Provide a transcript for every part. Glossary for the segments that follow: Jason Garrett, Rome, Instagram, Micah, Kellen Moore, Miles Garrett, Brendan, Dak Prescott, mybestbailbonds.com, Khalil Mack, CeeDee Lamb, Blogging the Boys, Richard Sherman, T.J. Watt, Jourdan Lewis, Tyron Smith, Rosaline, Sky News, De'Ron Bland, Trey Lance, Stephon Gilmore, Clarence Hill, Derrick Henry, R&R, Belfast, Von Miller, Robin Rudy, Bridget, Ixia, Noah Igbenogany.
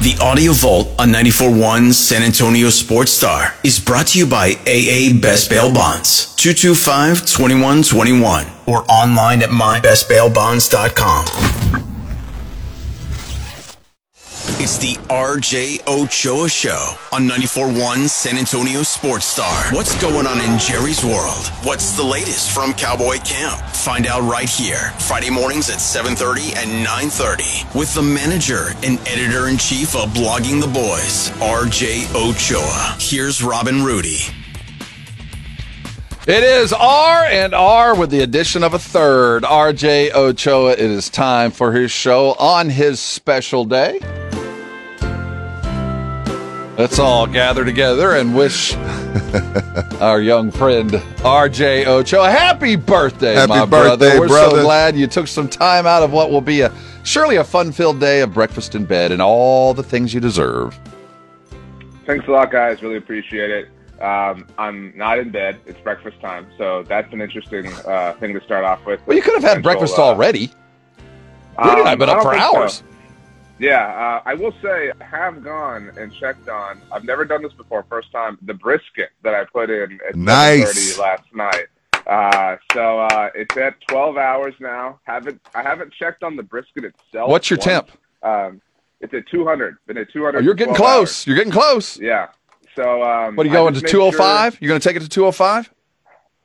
The Audio Vault on 94.1 San Antonio Sports Star is brought to you by AA Best Bail Bonds, 225-2121, or online at mybestbailbonds.com. It's the RJ Ochoa Show on 94.1 San Antonio Sports Star. What's going on in Jerry's world? What's the latest from Cowboy Camp? Find out right here, Friday mornings at 7:30 and 9:30, with the manager and editor-in-chief of Blogging the Boys, RJ Ochoa. Here's Robin Rudy. It is R&R with the addition of a third. RJ Ochoa, it is time for his show on his special day. Let's all gather together and wish our young friend RJ Ochoa happy birthday, my brother. So glad you took some time out of what will be surely a fun-filled day of breakfast in bed and all the things you deserve. Thanks a lot, guys. Really appreciate it. I'm not in bed. It's breakfast time, so that's an interesting thing to start off with. Well, you could have had breakfast already. I've been up for hours. So. Yeah, I will say I have gone and checked on, I've never done this before, first time, the brisket that I put in at 7:30 last night. So it's at 12 hours now. I haven't checked on the brisket itself. What's your temp? It's at 200. Been at 200. Oh, you're getting close. You're getting close. Yeah. So what, are you going to 205? Sure. You're going to take it to 205?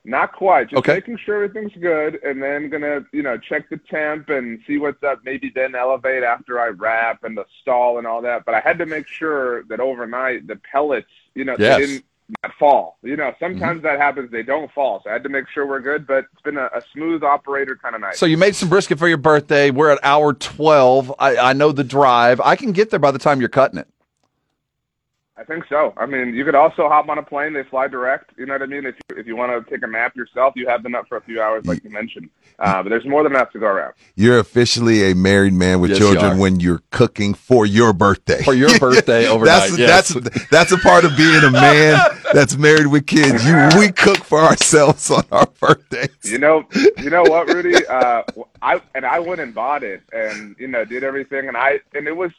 Not quite. Just making sure everything's good, and then gonna check the temp and see what's up. Maybe then elevate after I wrap and the stall and all that. But I had to make sure that overnight the pellets, they didn't not fall. Sometimes that happens. They don't fall. So I had to make sure we're good. But it's been a smooth operator kind of night. So you made some brisket for your birthday. We're at hour 12. I know the drive. I can get there by the time you're cutting it. I think so. I mean, you could also hop on a plane. They fly direct. You know what I mean? If you want to take a nap yourself, you have been up for a few hours, like you mentioned. But there's more than enough to go around. You're officially a married man with children when you're cooking for your birthday. For your birthday overnight, that's a part of being a man that's married with kids. We cook for ourselves on our birthdays. You know what, Rudy? I went and bought it and, did everything. And it was...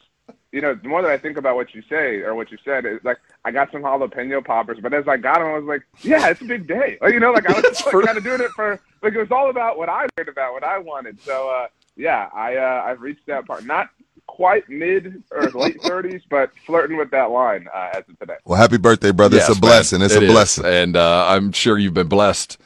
the more that I think about what you say or what you said, it's like I got some jalapeno poppers, but as I got them, I was like, "Yeah, it's a big day." I was kind of doing it for it was all about what I heard about, what I wanted. So I've reached that part, not quite mid or late 30s, but flirting with that line as of today. Well, happy birthday, brother! Yes, it's a blessing. It's a blessing, and I'm sure you've been blessed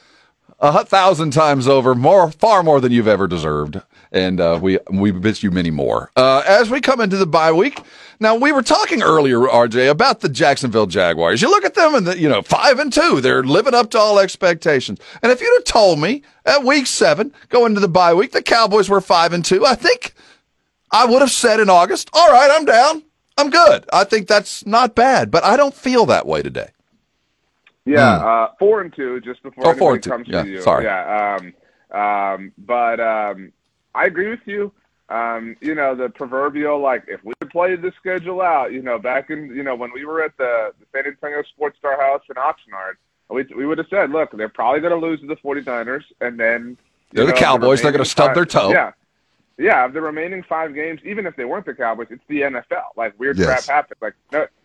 1,000 times over, far more than you've ever deserved. And we miss you many more. As we come into the bye week, now we were talking earlier, RJ, about the Jacksonville Jaguars. You look at them and 5-2, they're living up to all expectations. And if you'd have told me at week 7, going into the bye week, the Cowboys were 5-2, I think I would have said in August, all right, I'm down, I'm good. I think that's not bad, but I don't feel that way today. Yeah, 4-2 just before anybody comes to you. Sorry. Yeah, I agree with you. The proverbial, like, if we played the schedule out, back in, when we were at the San Antonio Sports Star house in Oxnard, we would have said, look, they're probably going to lose to the 49ers, and then... They're the Cowboys. They're going to stub their toe. Yeah. Yeah, of the remaining 5 games, even if they weren't the Cowboys, it's the NFL. Like, weird crap happens.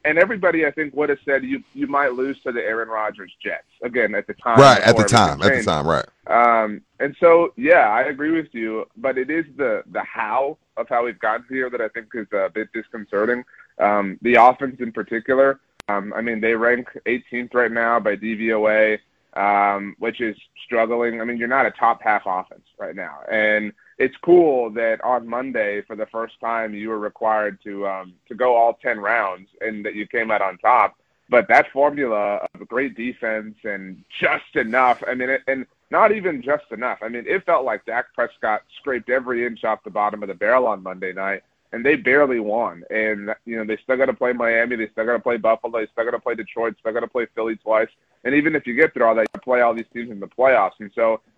And everybody, I think, would have said you might lose to the Aaron Rodgers Jets. Again, at the time. Right, at the time. Changed. At the time, right. And so, yeah, I agree with you. But it is the how of how we've gotten here that I think is a bit disconcerting. The offense in particular, they rank 18th right now by DVOA, which is struggling. I mean, you're not a top-half offense right now. And it's cool that on Monday, for the first time, you were required to go all 10 rounds and that you came out on top. But that formula of great defense and just enough, and not even just enough. It felt like Dak Prescott scraped every inch off the bottom of the barrel on Monday night, and they barely won. And, they still got to play Miami. They still got to play Buffalo. They still got to play Detroit. They still got to play Philly twice. And even if you get through all that, you play all these teams in the playoffs. And so –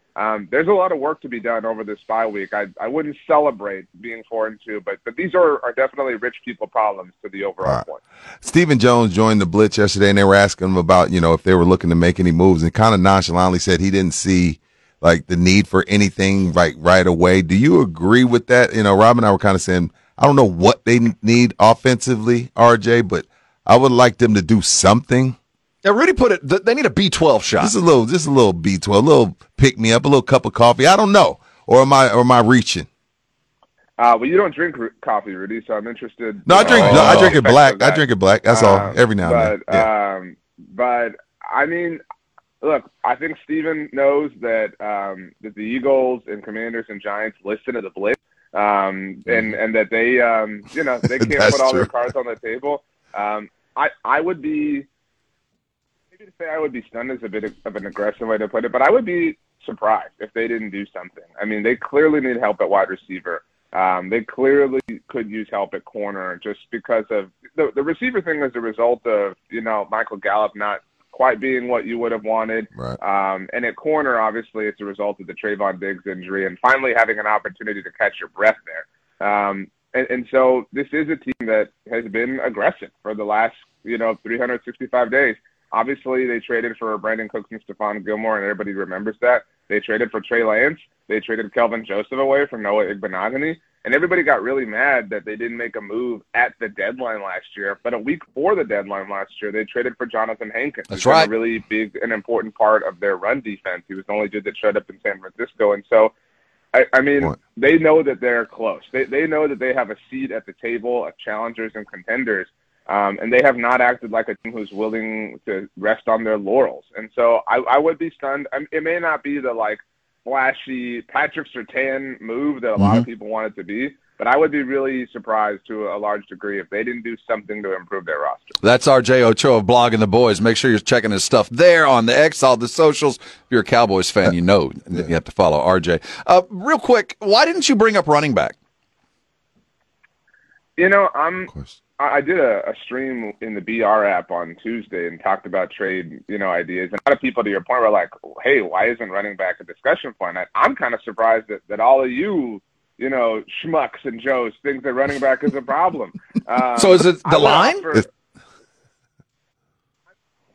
there's a lot of work to be done over this bye week. I wouldn't celebrate being 4-2, but these are definitely rich people problems to the overall point. Stephen Jones joined the Blitz yesterday, and they were asking him about, if they were looking to make any moves, and kind of nonchalantly said he didn't see, the need for anything right away. Do you agree with that? Rob and I were kind of saying, I don't know what they need offensively, RJ, but I would like them to do something. Yeah, Rudy put it, they need a B12 shot. Just a little B12, a little pick me up, a little cup of coffee. I don't know. Or am I reaching? Well, you don't drink coffee, Rudy, so I'm interested. No, I drink it black. I drink it black. That's all. Every now and then. Yeah. But I mean, look, I think Steven knows that that the Eagles and Commanders and Giants listen to the blitz, and that they they can't put all their cards on the table. I would be maybe to say I would be stunned is a bit of an aggressive way to put it, but I would be surprised if they didn't do something. I mean, they clearly need help at wide receiver. They clearly could use help at corner just because of the receiver thing as a result of, Michael Gallup not quite being what you would have wanted. Right. And at corner, obviously, it's a result of the Trayvon Diggs injury and finally having an opportunity to catch your breath there. And so this is a team that has been aggressive for the last, 365 days. Obviously, they traded for Brandon Cooks and Stephon Gilmore, and everybody remembers that. They traded for Trey Lance. They traded Kelvin Joseph away from Noah Igbenogany. And everybody got really mad that they didn't make a move at the deadline last year. But a week before the deadline last year, they traded for Jonathan Hankins. That's right. A really big and important part of their run defense. He was the only dude that showed up in San Francisco. And so, I mean, they know that they're close. They know that they have a seat at the table of challengers and contenders. And they have not acted like a team who's willing to rest on their laurels. And so I would be stunned. It may not be the, flashy Patrick Surtain move that a lot of people want it to be, but I would be really surprised to a large degree if they didn't do something to improve their roster. That's RJ Ochoa of Blogging the Boys. Make sure you're checking his stuff there on the X, all the socials. If you're a Cowboys fan, you have to follow RJ. Real quick, why didn't you bring up running back? Of course. I did a stream in the BR app on Tuesday and talked about trade, ideas. And a lot of people, to your point, were like, hey, why isn't running back a discussion point? I'm kind of surprised that all of you, schmucks and Joes think that running back is a problem. So is it the line?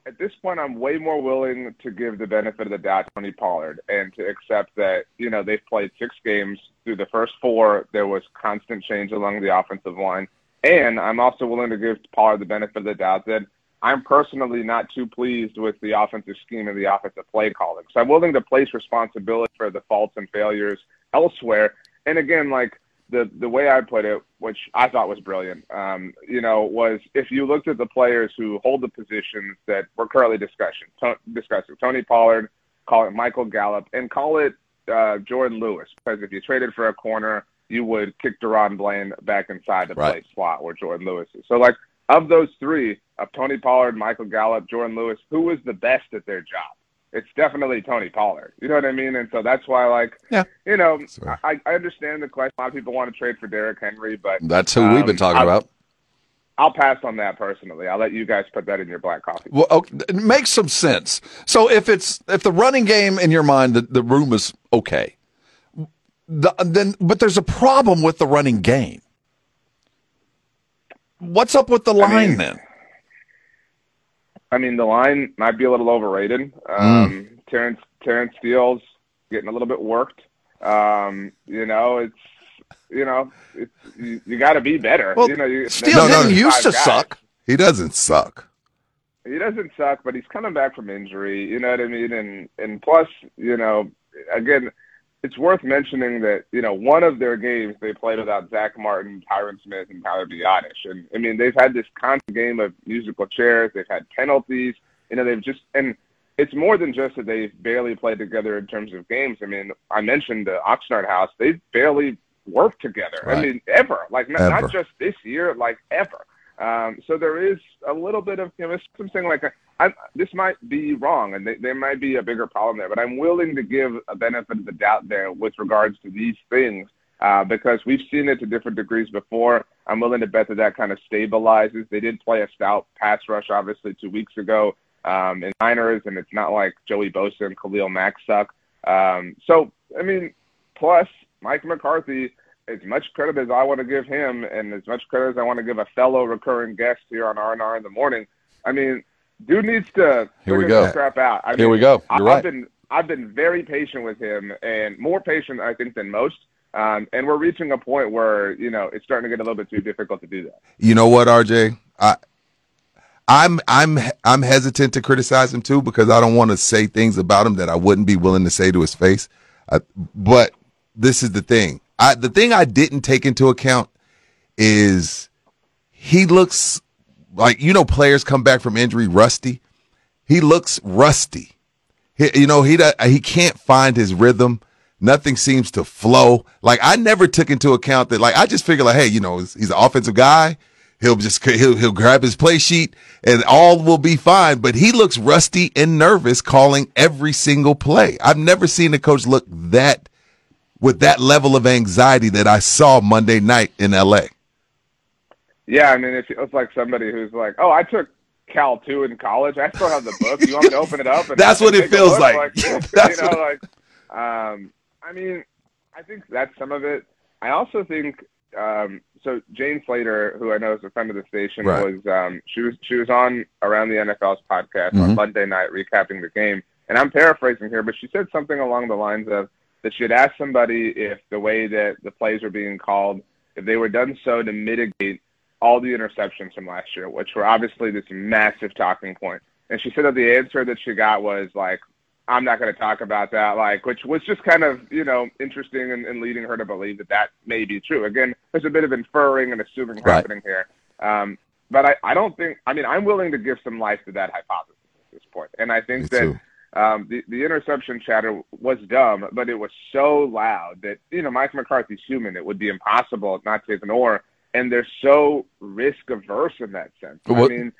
At this point, I'm way more willing to give the benefit of the doubt to Tony Pollard and to accept that, they've played 6 games. Through the first 4, there was constant change along the offensive line. And I'm also willing to give Pollard the benefit of the doubt that I'm personally not too pleased with the offensive scheme and the offensive play calling. So I'm willing to place responsibility for the faults and failures elsewhere. And again, the way I put it, which I thought was brilliant, was if you looked at the players who hold the positions that we're currently discussing, Tony Pollard, call it Michael Gallup, and call it Jourdan Lewis, because if you traded for a corner, you would kick De'Ron Bland back inside the play slot where Jourdan Lewis is. So, of those 3, of Tony Pollard, Michael Gallup, Jourdan Lewis, who is the best at their job? It's definitely Tony Pollard. You know what I mean? And so that's why, I understand the question. A lot of people want to trade for Derrick Henry, but that's who we've been talking about. I'll pass on that personally. I'll let you guys put that in your black coffee. Well, okay. It makes some sense. So if the running game in your mind, the room is okay. But there's a problem with the running game. What's up with the line then? I mean, the line might be a little overrated. Terrence Steele's getting a little bit worked. You got to be better. Well, Steele didn't used to suck. He doesn't suck. He doesn't suck, but he's coming back from injury. You know what I mean? And plus, again. It's worth mentioning that, one of their games they played without Zach Martin, Tyron Smith, and Tyler Biadasz. And, I mean, they've had this constant game of musical chairs. They've had penalties. And it's more than just that they've barely played together in terms of games. I mean, I mentioned the Oxnard House. They've barely worked together. Right. I mean, ever. Not just this year, ever. So there is a little bit of, something this might be wrong, and there might be a bigger problem there, but I'm willing to give a benefit of the doubt there with regards to these things because we've seen it to different degrees before. I'm willing to bet that kind of stabilizes. They did play a stout pass rush, obviously, 2 weeks ago in Niners, and it's not like Joey Bosa and Khalil Mack suck. Plus Mike McCarthy, as much credit as I want to give him and as much credit as I want to give a fellow recurring guest here on R&R in the morning, dude needs to scrap out. Here we go. You're right. I've been very patient with him, and more patient, I think, than most. And we're reaching a point where, you know, it's starting to get a little bit too difficult to do that. You know what, RJ? I'm hesitant to criticize him too, because I don't want to say things about him that I wouldn't be willing to say to his face. But this is the thing. The thing I didn't take into account is he looks like, you know, players come back from injury rusty. He looks rusty. He can't find his rhythm. Nothing seems to flow. Like, I never took into account that. Like, I just figured, like, hey, you know, he's an offensive guy. He'll grab his play sheet and all will be fine. But he looks rusty and nervous calling every single play. I've never seen a coach look that with that level of anxiety that I saw Monday night in L.A. Yeah, I mean, it's like somebody who's like, oh, I took Cal 2 in college. I still have the book. You want me to open it up? And that's what it feels like. That's you know, I mean, I think that's some of it. I also think so Jane Slater, who I know is a friend of the station, right, was she was on Around the NFL's podcast on Monday night recapping the game. And I'm paraphrasing here, but she said something along the lines of that she had asked somebody if the way that the plays were being called, if they were done so to mitigate all the interceptions from last year, which were obviously this massive talking point. And she said that the answer that she got was like, I'm not going to talk about that, like, which was just kind of, you know, interesting and leading her to believe that that may be true. Again, there's a bit of inferring and assuming happening here. But I don't think – I mean, I'm willing to give some life to that hypothesis at this point. And I think the interception chatter was dumb, but it was so loud that, you know, Mike McCarthy's human. It would be impossible not to ignore. And they're so risk-averse in that sense. What? I mean,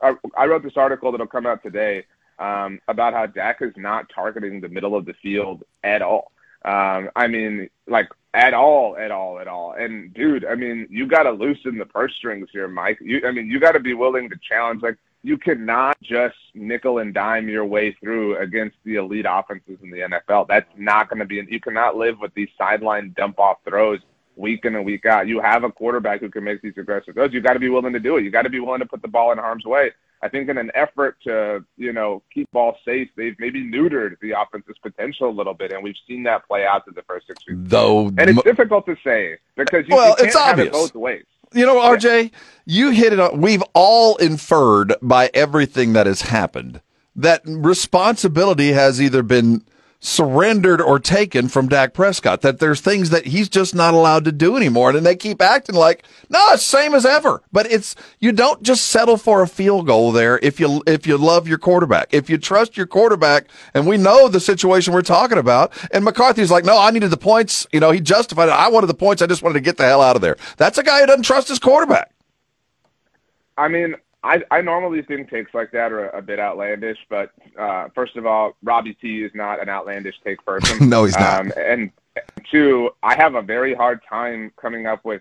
I wrote this article that will come out today about how Dak is not targeting the middle of the field at all. I mean, like, at all. And, dude, I mean, you got to loosen the purse strings here, Mike. You got to be willing to challenge. Like, you cannot just nickel and dime your way through against the elite offenses in the NFL. That's not going to be – you cannot live with these sideline dump-off throws week in and week out. You have a quarterback who can make these aggressive throws. You got to be willing to do it. You got to be willing to put the ball in harm's way. I think in an effort to, you know, keep ball safe, they've maybe neutered the offense's potential a little bit, and we've seen that play out through the first 6 weeks. Though, and it's difficult to say because you can't have it both ways. You know, RJ, you hit it on. We've all inferred by everything that has happened that responsibility has either been surrendered or taken from Dak Prescott, that there's things that he's just not allowed to do anymore. And they keep acting like, no, it's same as ever. But it's, you don't just settle for a field goal there if you love your quarterback, if you trust your quarterback. And we know the situation we're talking about. And McCarthy's like, no, I needed the points. You know, he justified it. I wanted the points. I just wanted to get the hell out of there. That's a guy who doesn't trust his quarterback. I mean, I normally think takes like that are a bit outlandish, but first of all, Robbie T is not an outlandish take person. No, he's not. And two, I have a very hard time coming up with,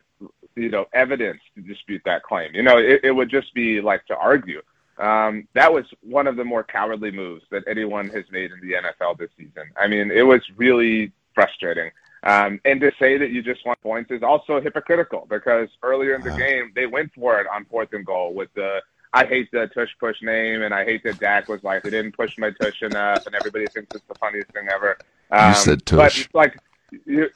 you know, evidence to dispute that claim. You know, it would just be like to argue. That was one of the more cowardly moves that anyone has made in the NFL this season. I mean, it was really frustrating. And to say that you just want points is also hypocritical because earlier in the game, they went for it on 4th and goal with the I hate the tush-push name, and I hate that Dak was like, they didn't push my tush enough, and everybody thinks it's the funniest thing ever. You said tush. But, like,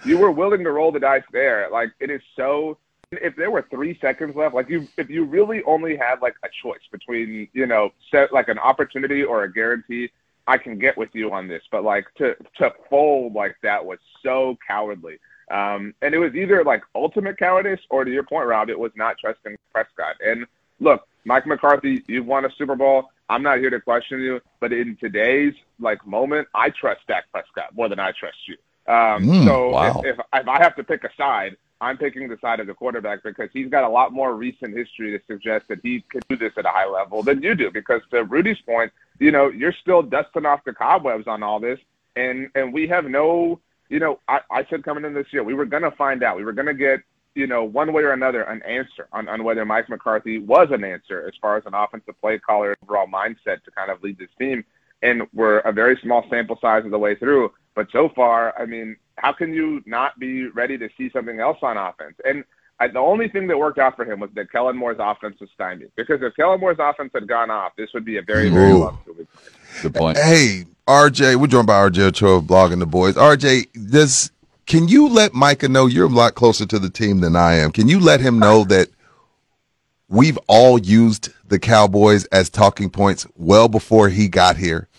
you were willing to roll the dice there. Like, it is so – if there were 3 seconds left, like, if you really only had, like, a choice between, you know, like, an opportunity or a guarantee, I can get with you on this. But, like, to fold like that was so cowardly. And it was either, like, ultimate cowardice or, to your point, Rob, it was not trusting Prescott. And, look – Mike McCarthy, you've won a Super Bowl. I'm not here to question you, but in today's like moment, I trust Dak Prescott more than I trust you. If I have to pick a side, I'm picking the side of the quarterback because he's got a lot more recent history to suggest that he could do this at a high level than you do. Because to Rudy's point, you know, you're still dusting off the cobwebs on all this, and we have no, you know, I said coming in this year, we were going to find out, we were going to get, you know, one way or another, an answer on whether Mike McCarthy was an answer as far as an offensive play caller overall mindset to kind of lead this team. And we're a very small sample size of the way through. But so far, I mean, how can you not be ready to see something else on offense? And the only thing that worked out for him was that Kellen Moore's offense was stymied. Because if Kellen Moore's offense had gone off, this would be a very, very long week. Good point. Hey, RJ, we're joined by RJ Ochoa of Blogging the Boys. RJ, this Can you let Micah know, you're a lot closer to the team than I am, can you let him know that we've all used the Cowboys as talking points well before he got here?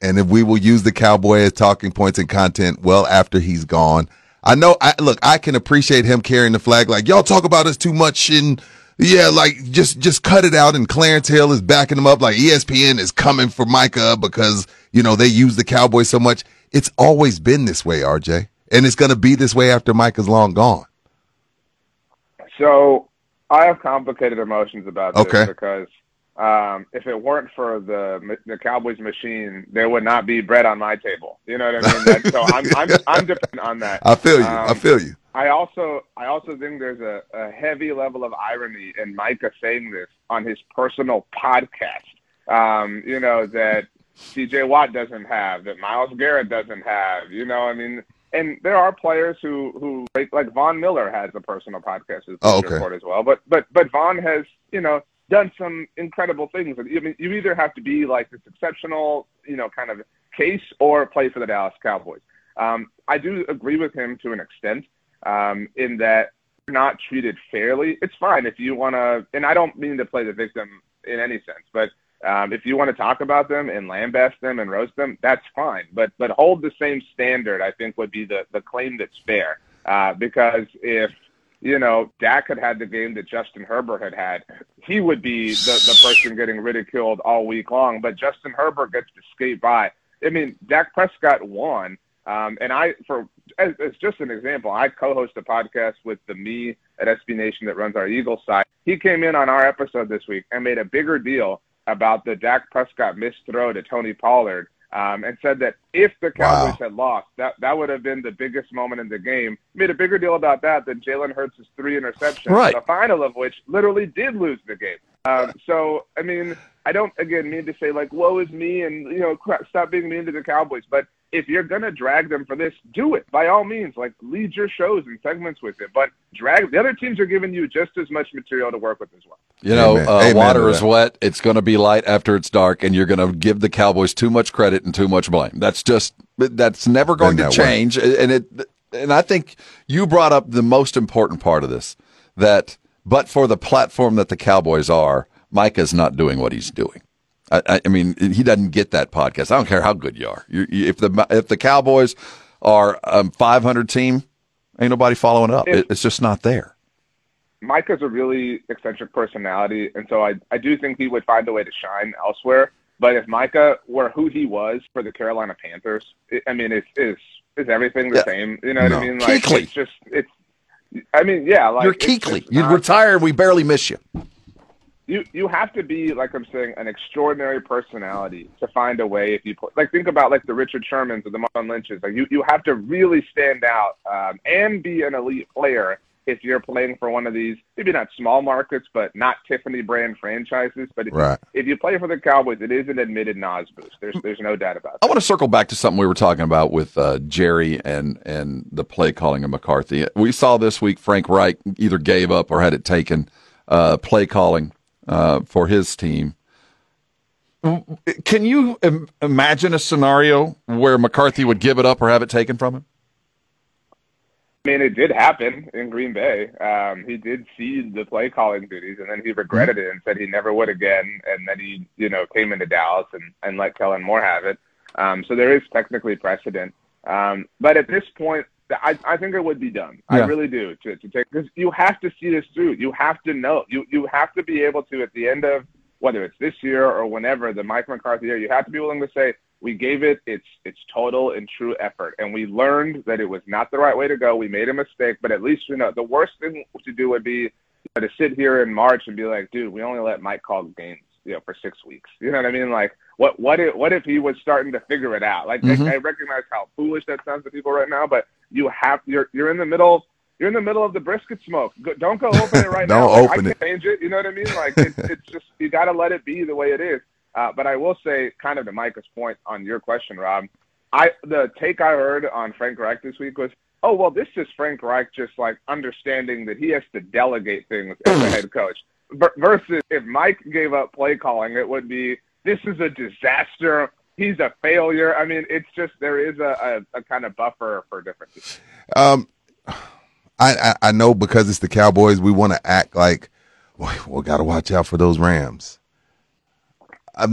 And if we will use the Cowboy as talking points and content well after he's gone. I know, I can appreciate him carrying the flag. Like, y'all talk about us too much, and yeah, like just cut it out. And Clarence Hill is backing him up. Like, ESPN is coming for Micah because, you know, they use the Cowboys so much. It's always been this way, RJ, and it's going to be this way after Micah's long gone. So I have complicated emotions about this because if it weren't for the Cowboys machine, there would not be bread on my table. You know what I mean? Like, so I'm dependent on that. I feel you. I feel you. I also think there's a heavy level of irony in Micah saying this on his personal podcast. You know, that T.J. Watt doesn't have, that Miles Garrett doesn't have. You know, I mean, and there are players who like Von Miller has a personal podcast as well. But Von has, you know, done some incredible things. I mean, you either have to be like this exceptional, you know, kind of case, or play for the Dallas Cowboys. I do agree with him to an extent in that you're not treated fairly. It's fine if you want to, and I don't mean to play the victim in any sense, but if you want to talk about them and lambaste them and roast them, that's fine. But hold the same standard, I think, would be the claim that's fair. Because if, you know, Dak had the game that Justin Herbert had, he would be the person getting ridiculed all week long. But Justin Herbert gets to skate by. I mean, Dak Prescott won. And I, for as just an example, I co-host a podcast with the me at SB Nation that runs our Eagles side. He came in on our episode this week and made a bigger deal about the Dak Prescott missed throw to Tony Pollard, and said that if the Cowboys had lost, that would have been the biggest moment in the game. Made a bigger deal about that than Jalen Hurts' 3 interceptions, the final of which literally did lose the game. So, I mean, I don't, again, mean to say, like, woe is me and, you know, stop being mean to the Cowboys. But if you're going to drag them for this, do it. By all means, like, lead your shows and segments with it. But drag the other teams are giving you just as much material to work with as well. You know, water is wet. It's going to be light after it's dark, and you're going to give the Cowboys too much credit and too much blame. That's never going to change. And I think you brought up the most important part of this, that but for the platform that the Cowboys are, Micah's not doing what he's doing. I mean, he doesn't get that podcast. I don't care how good you are. If the Cowboys are a 500 team, ain't nobody following up. It's just not there. Micah's a really eccentric personality, and so I do think he would find a way to shine elsewhere. But if Micah were who he was for the Carolina Panthers, is everything the same? You know what I mean? Like, Keekly. You're Keekly. You'd retire, and we barely miss you. You have to be, like I'm saying, an extraordinary personality to find a way. If you play, like, think about like the Richard Shermans or the Marlon Lynches. Like, you have to really stand out and be an elite player if you're playing for one of these, maybe not small markets, but not Tiffany brand franchises. But if you play for the Cowboys, it is an admitted NOS boost. There's no doubt about it. I want to circle back to something we were talking about with Jerry and the play calling of McCarthy. We saw this week Frank Reich either gave up or had it taken play calling for his team. Can you imagine a scenario where McCarthy would give it up or have it taken from him? I mean, it did happen in Green Bay. He did cede the play calling duties, and then he regretted it and said he never would again. And then he, you know, came into Dallas and let Kellen Moore have it. So there is technically precedent. But at this point, I think it would be dumb. Yeah. I really do. To take, because you have to see this through. You have to know. You have to be able to, at the end of whether it's this year or whenever, the Mike McCarthy year, you have to be willing to say, we gave it its total and true effort, and we learned that it was not the right way to go. We made a mistake, but at least, you know, the worst thing to do would be, you know, to sit here in March and be like, dude, we only let Mike call games, you know, for 6 weeks. You know what I mean? Like, what if he was starting to figure it out? Like, I recognize how foolish that sounds to people right now, but you're in the middle of the brisket smoke. Don't go open it right now. I can change it. You know what I mean? Like, it's just, you got to let it be the way it is. But I will say, kind of to Micah's point on your question, Rob, the take I heard on Frank Reich this week was, oh, well, this is Frank Reich just like understanding that he has to delegate things as a head coach. Versus if Mike gave up play calling, it would be, this is a disaster. he's a failure. I mean, it's just there is a kind of buffer for different teams. I know because it's the Cowboys, we want to act like, well, got to watch out for those Rams. I'm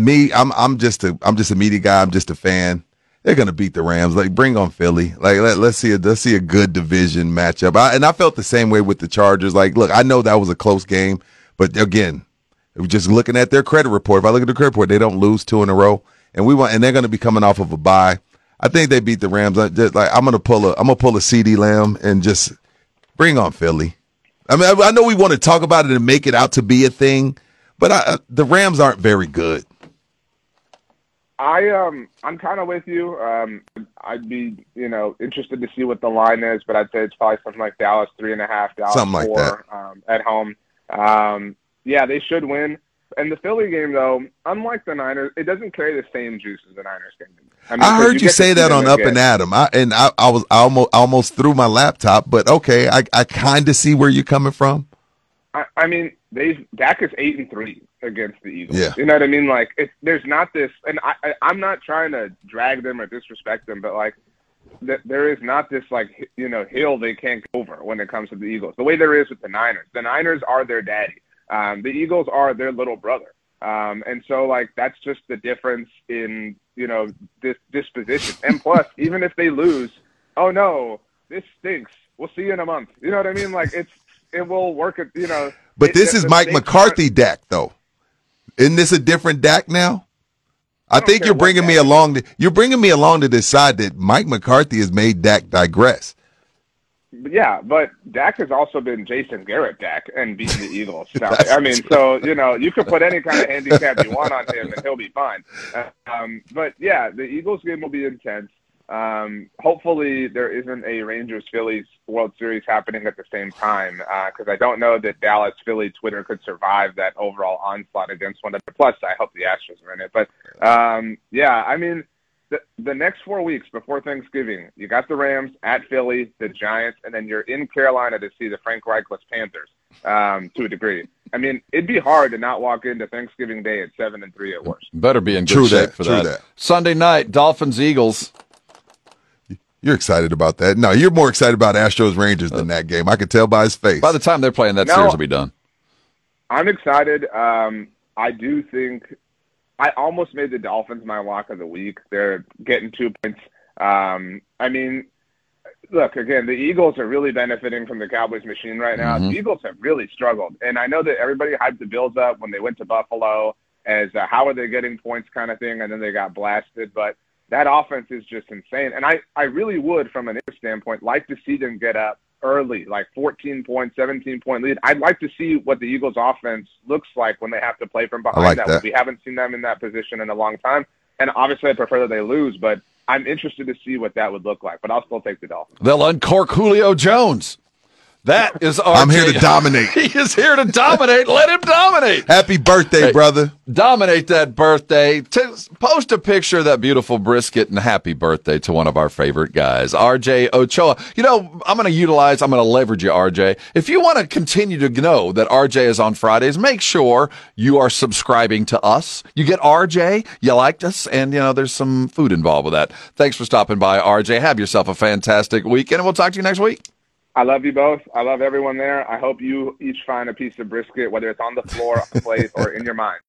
just a media guy. I'm just a fan. They're gonna beat the Rams. Like, bring on Philly. Like, let's see a good division matchup. And I felt the same way with the Chargers. Like, look, I know that was a close game, but again, just looking at their credit report. If I look at the credit report, they don't lose two in a row, and they're gonna be coming off of a bye. I think they beat the Rams. I'm gonna pull a CeeDee Lamb and just bring on Philly. I mean, I know we want to talk about it and make it out to be a thing, but the Rams aren't very good. I'm kind of with you. I'd be, interested to see what the line is, but I'd say it's probably something like Dallas 3.5, Dallas 4 at home. Yeah, they should win. And the Philly game, though, unlike the Niners, it doesn't carry the same juice as the Niners game. I heard you say that on Up and Adam, I almost threw my laptop, but okay, I kind of see where you're coming from. I mean, Dak is 8-3 against the Eagles. Yeah. You know what I mean? Like, there's not this, and I'm not trying to drag them or disrespect them, but like, there is not this like hill they can't go over when it comes to the Eagles. The way there is with the Niners. The Niners are their daddy. The Eagles are their little brother. And so like that's just the difference in this disposition. And plus, even if they lose, oh no, this stinks. We'll see you in a month. You know what I mean? Like it will work. But this is Mike McCarthy Dak though. Isn't this a different Dak now? I think you're bringing me along. You're bringing me along to this side that Mike McCarthy has made Dak digress. Yeah, but Dak has also been Jason Garrett Dak and beating the Eagles. You could put any kind of handicap you want on him and he'll be fine. But yeah, the Eagles game will be intense. Hopefully there isn't a Rangers-Phillies World Series happening at the same time because I don't know that Dallas-Philly Twitter could survive that overall onslaught against one another. Plus, I hope the Astros are in it. But, yeah, I mean, the next 4 weeks before Thanksgiving, you got the Rams at Philly, the Giants, and then you're in Carolina to see the Frank Reichless Panthers to a degree. I mean, it'd be hard to not walk into Thanksgiving Day at 7-3 at worst. Better be in good shape for that. Sunday night, Dolphins-Eagles. You're excited about that. No, you're more excited about Astros Rangers than that game. I could tell by his face. By the time they're playing, that series will be done. I'm excited. I do think I almost made the Dolphins my lock of the week. They're getting 2 points. I mean, look, again, the Eagles are really benefiting from the Cowboys machine right now. Mm-hmm. The Eagles have really struggled. And I know that everybody hyped the Bills up when they went to Buffalo as how are they getting points kind of thing, and then they got blasted. But that offense is just insane. And I really would, from an standpoint, like to see them get up early, like 14-point, 17-point lead. I'd like to see what the Eagles' offense looks like when they have to play from behind. That. We haven't seen them in that position in a long time. And obviously I prefer that they lose, but I'm interested to see what that would look like. But I'll still take the Dolphins. They'll uncork Julio Jones. That is RJ. I'm here to dominate. He is here to dominate. Let him dominate. Happy birthday, brother. Dominate that birthday. Post a picture of that beautiful brisket and happy birthday to one of our favorite guys, RJ Ochoa. I'm going to leverage you, RJ. If you want to continue to know that RJ is on Fridays, make sure you are subscribing to us. You get RJ, you liked us, and, there's some food involved with that. Thanks for stopping by, RJ. Have yourself a fantastic weekend, and we'll talk to you next week. I love you both. I love everyone there. I hope you each find a piece of brisket, whether it's on the floor, off the plate, or in your mind.